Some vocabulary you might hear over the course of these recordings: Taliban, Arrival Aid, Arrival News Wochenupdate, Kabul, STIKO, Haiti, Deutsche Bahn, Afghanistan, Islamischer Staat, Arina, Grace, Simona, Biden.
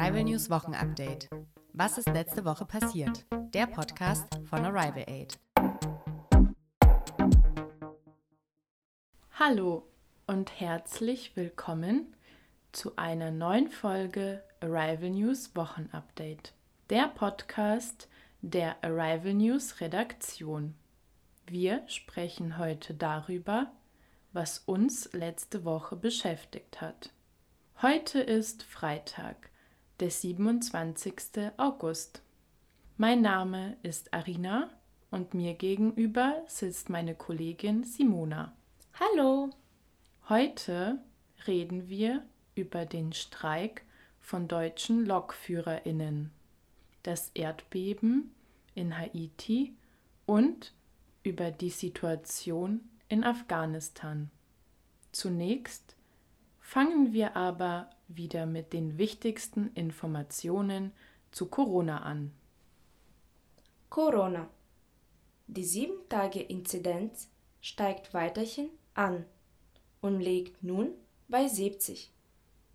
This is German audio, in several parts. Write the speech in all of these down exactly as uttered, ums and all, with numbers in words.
Arrival News Wochenupdate. Was ist letzte Woche passiert? Der Podcast von Arrival Aid. Hallo und herzlich willkommen zu einer neuen Folge Arrival News Wochenupdate. Der Podcast der Arrival News Redaktion. Wir sprechen heute darüber, was uns letzte Woche beschäftigt hat. Heute ist Freitag, der siebenundzwanzigsten August. Mein Name ist Arina und mir gegenüber sitzt meine Kollegin Simona. Hallo! Heute reden wir über den Streik von deutschen LokführerInnen, das Erdbeben in Haiti und über die Situation in Afghanistan. Zunächst fangen wir aber wieder mit den wichtigsten Informationen zu Corona an. Corona. Die sieben-Tage-Inzidenz steigt weiterhin an und liegt nun bei siebzig.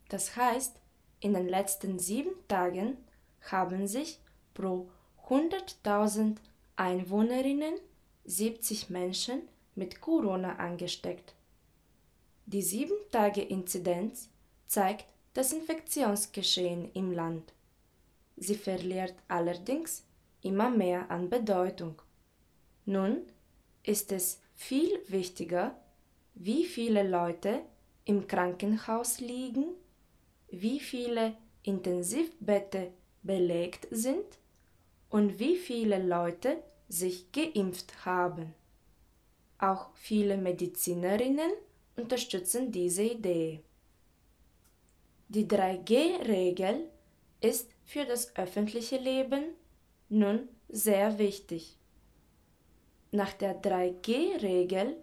Das heißt, in den letzten sieben Tagen haben sich pro hunderttausend Einwohnerinnen siebzig Menschen mit Corona angesteckt. Die sieben-Tage-Inzidenz zeigt das Infektionsgeschehen im Land. Sie verliert allerdings immer mehr an Bedeutung. Nun ist es viel wichtiger, wie viele Leute im Krankenhaus liegen, wie viele Intensivbetten belegt sind und wie viele Leute sich geimpft haben. Auch viele Medizinerinnen unterstützen diese Idee. Die drei G Regel ist für das öffentliche Leben nun sehr wichtig. Nach der drei G Regel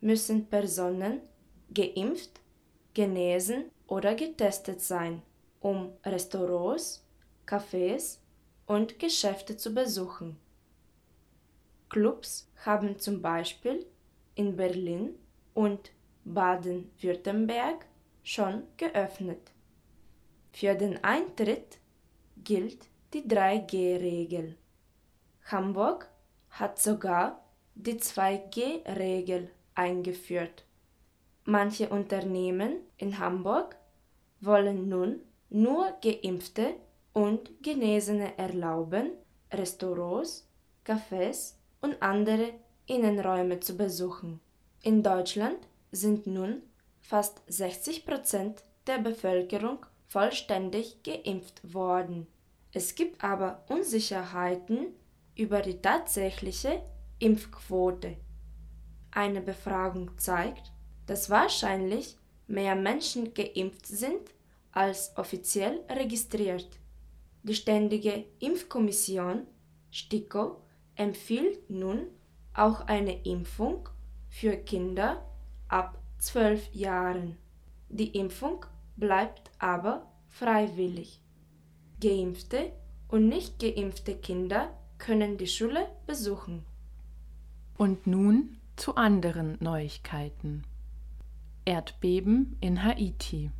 müssen Personen geimpft, genesen oder getestet sein, um Restaurants, Cafés und Geschäfte zu besuchen. Clubs haben zum Beispiel in Berlin und Baden-Württemberg schon geöffnet. Für den Eintritt gilt die drei G Regel. Hamburg hat sogar die zwei G Regel eingeführt. Manche Unternehmen in Hamburg wollen nun nur Geimpfte und Genesene erlauben, Restaurants, Cafés und andere Innenräume zu besuchen. In Deutschland sind nun fast sechzig Prozent der Bevölkerung vollständig geimpft worden. Es gibt aber Unsicherheiten über die tatsächliche Impfquote. Eine Befragung zeigt, dass wahrscheinlich mehr Menschen geimpft sind als offiziell registriert. Die Ständige Impfkommission STIKO empfiehlt nun auch eine Impfung für Kinder ab zwölf Jahren. Die Impfung bleibt aber freiwillig. Geimpfte und nicht geimpfte Kinder können die Schule besuchen. Und nun zu anderen Neuigkeiten. Erdbeben in Haiti.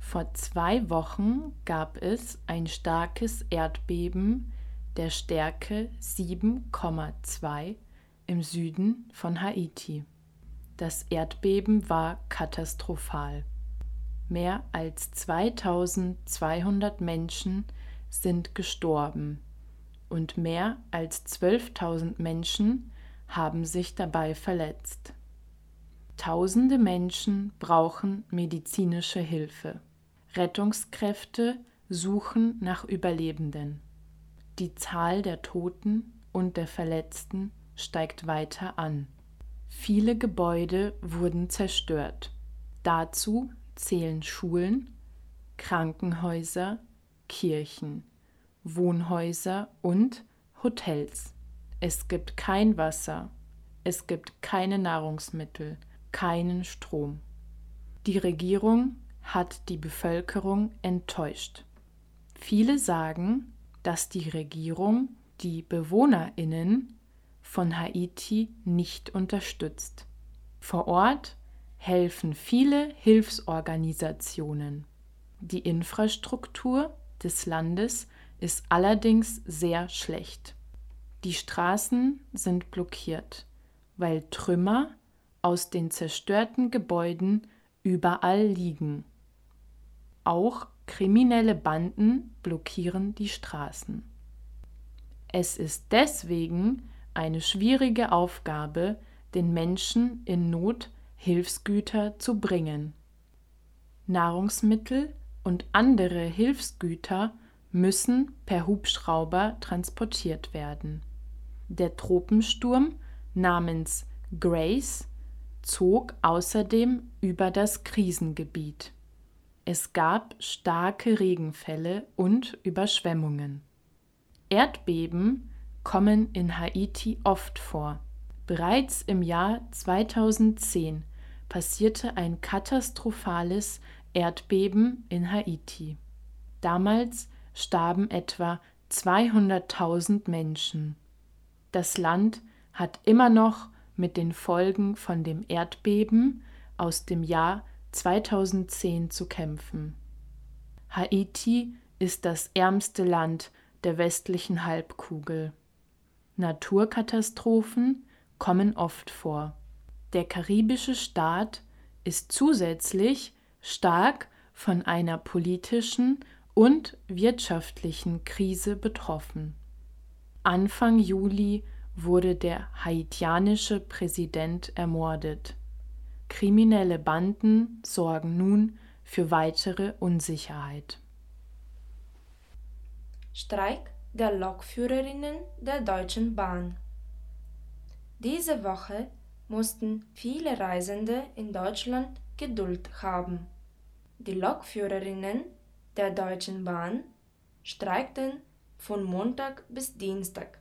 Vor zwei Wochen gab es ein starkes Erdbeben der Stärke sieben Komma zwei im Süden von Haiti. Das Erdbeben war katastrophal. Mehr als zweitausendzweihundert Menschen sind gestorben und mehr als zwölftausend Menschen haben sich dabei verletzt. Tausende Menschen brauchen medizinische Hilfe. Rettungskräfte suchen nach Überlebenden. Die Zahl der Toten und der Verletzten steigt weiter an. Viele Gebäude wurden zerstört. Dazu zählen Schulen, Krankenhäuser, Kirchen, Wohnhäuser und Hotels. Es gibt kein Wasser, es gibt keine Nahrungsmittel, keinen Strom. Die Regierung hat die Bevölkerung enttäuscht. Viele sagen, dass die Regierung die BewohnerInnen von Haiti nicht unterstützt. Vor Ort helfen viele Hilfsorganisationen. Die Infrastruktur des Landes ist allerdings sehr schlecht. Die Straßen sind blockiert, weil Trümmer aus den zerstörten Gebäuden überall liegen. Auch kriminelle Banden blockieren die Straßen. Es ist deswegen eine schwierige Aufgabe, den Menschen in Not Hilfsgüter zu bringen. Nahrungsmittel und andere Hilfsgüter müssen per Hubschrauber transportiert werden. Der Tropensturm namens Grace zog außerdem über das Krisengebiet. Es gab starke Regenfälle und Überschwemmungen. Erdbeben kommen in Haiti oft vor. Bereits im Jahr zweitausendzehn passierte ein katastrophales Erdbeben in Haiti. Damals starben etwa zweihunderttausend Menschen. Das Land hat immer noch mit den Folgen von dem Erdbeben aus dem Jahr zweitausendzehn zu kämpfen. Haiti ist das ärmste Land der westlichen Halbkugel. Naturkatastrophen kommen oft vor. Der karibische Staat ist zusätzlich stark von einer politischen und wirtschaftlichen Krise betroffen. Anfang Juli wurde der haitianische Präsident ermordet. Kriminelle Banden sorgen nun für weitere Unsicherheit. Streik der Lokführerinnen der Deutschen Bahn. Diese Woche mussten viele Reisende in Deutschland Geduld haben. Die Lokführerinnen der Deutschen Bahn streikten von Montag bis Dienstag.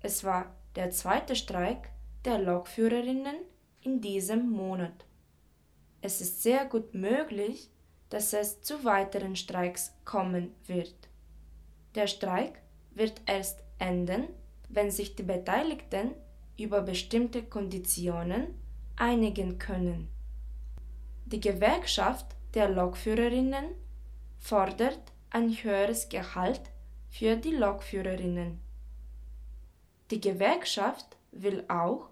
Es war der zweite Streik der Lokführerinnen in diesem Monat. Es ist sehr gut möglich, dass es zu weiteren Streiks kommen wird. Der Streik wird erst enden, wenn sich die Beteiligten über bestimmte Konditionen einigen können. Die Gewerkschaft der Lokführerinnen fordert ein höheres Gehalt für die Lokführerinnen. Die Gewerkschaft will auch,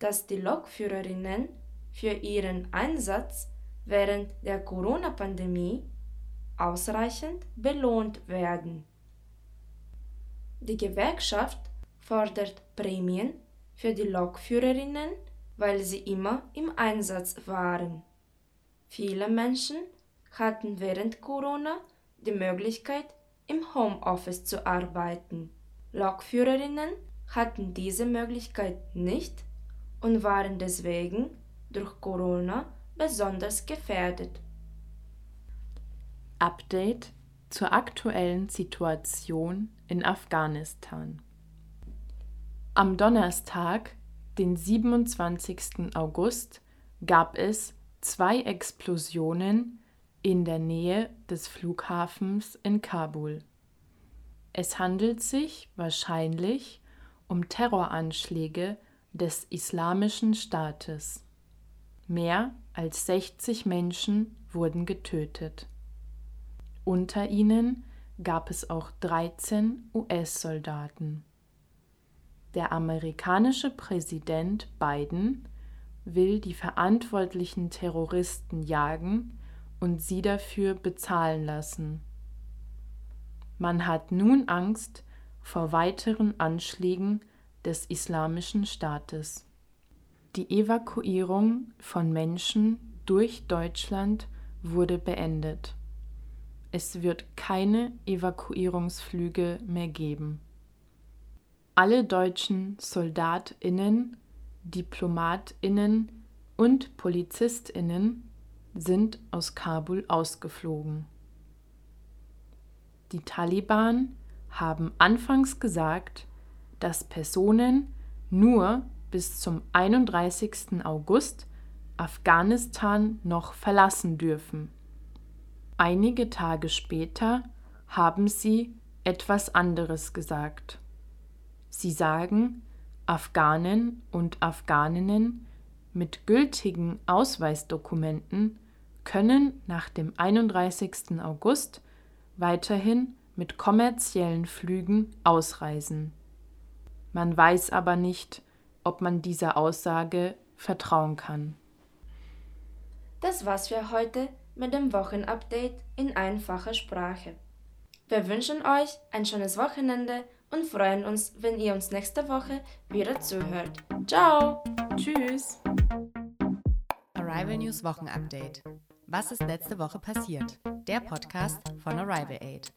dass die Lokführerinnen für ihren Einsatz während der Corona-Pandemie ausreichend belohnt werden. Die Gewerkschaft fordert Prämien für die Lokführerinnen, weil sie immer im Einsatz waren. Viele Menschen hatten während Corona die Möglichkeit, im Homeoffice zu arbeiten. Lokführerinnen hatten diese Möglichkeit nicht und waren deswegen durch Corona besonders gefährdet. Update zur aktuellen Situation in Afghanistan. Am Donnerstag, den siebenundzwanzigsten August, gab es zwei Explosionen in der Nähe des Flughafens in Kabul. Es handelt sich wahrscheinlich um Terroranschläge des Islamischen Staates. Mehr als sechzig Menschen wurden getötet. Unter ihnen gab es auch dreizehn U S-Soldaten. Der amerikanische Präsident Biden will die verantwortlichen Terroristen jagen und sie dafür bezahlen lassen. Man hat nun Angst vor weiteren Anschlägen des Islamischen Staates. Die Evakuierung von Menschen durch Deutschland wurde beendet. Es wird keine Evakuierungsflüge mehr geben. Alle deutschen SoldatInnen, DiplomatInnen und PolizistInnen sind aus Kabul ausgeflogen. Die Taliban haben anfangs gesagt, dass Personen nur bis zum einunddreißigsten August Afghanistan noch verlassen dürfen. Einige Tage später haben sie etwas anderes gesagt. Sie sagen, Afghanen und Afghaninnen mit gültigen Ausweisdokumenten können nach dem einunddreißigsten August weiterhin mit kommerziellen Flügen ausreisen. Man weiß aber nicht, ob man dieser Aussage vertrauen kann. Das war's für heute mit dem Wochenupdate in einfacher Sprache. Wir wünschen euch ein schönes Wochenende und freuen uns, wenn ihr uns nächste Woche wieder zuhört. Ciao! Tschüss! Arrival News Wochenupdate. Was ist letzte Woche passiert? Der Podcast von Arrival Aid.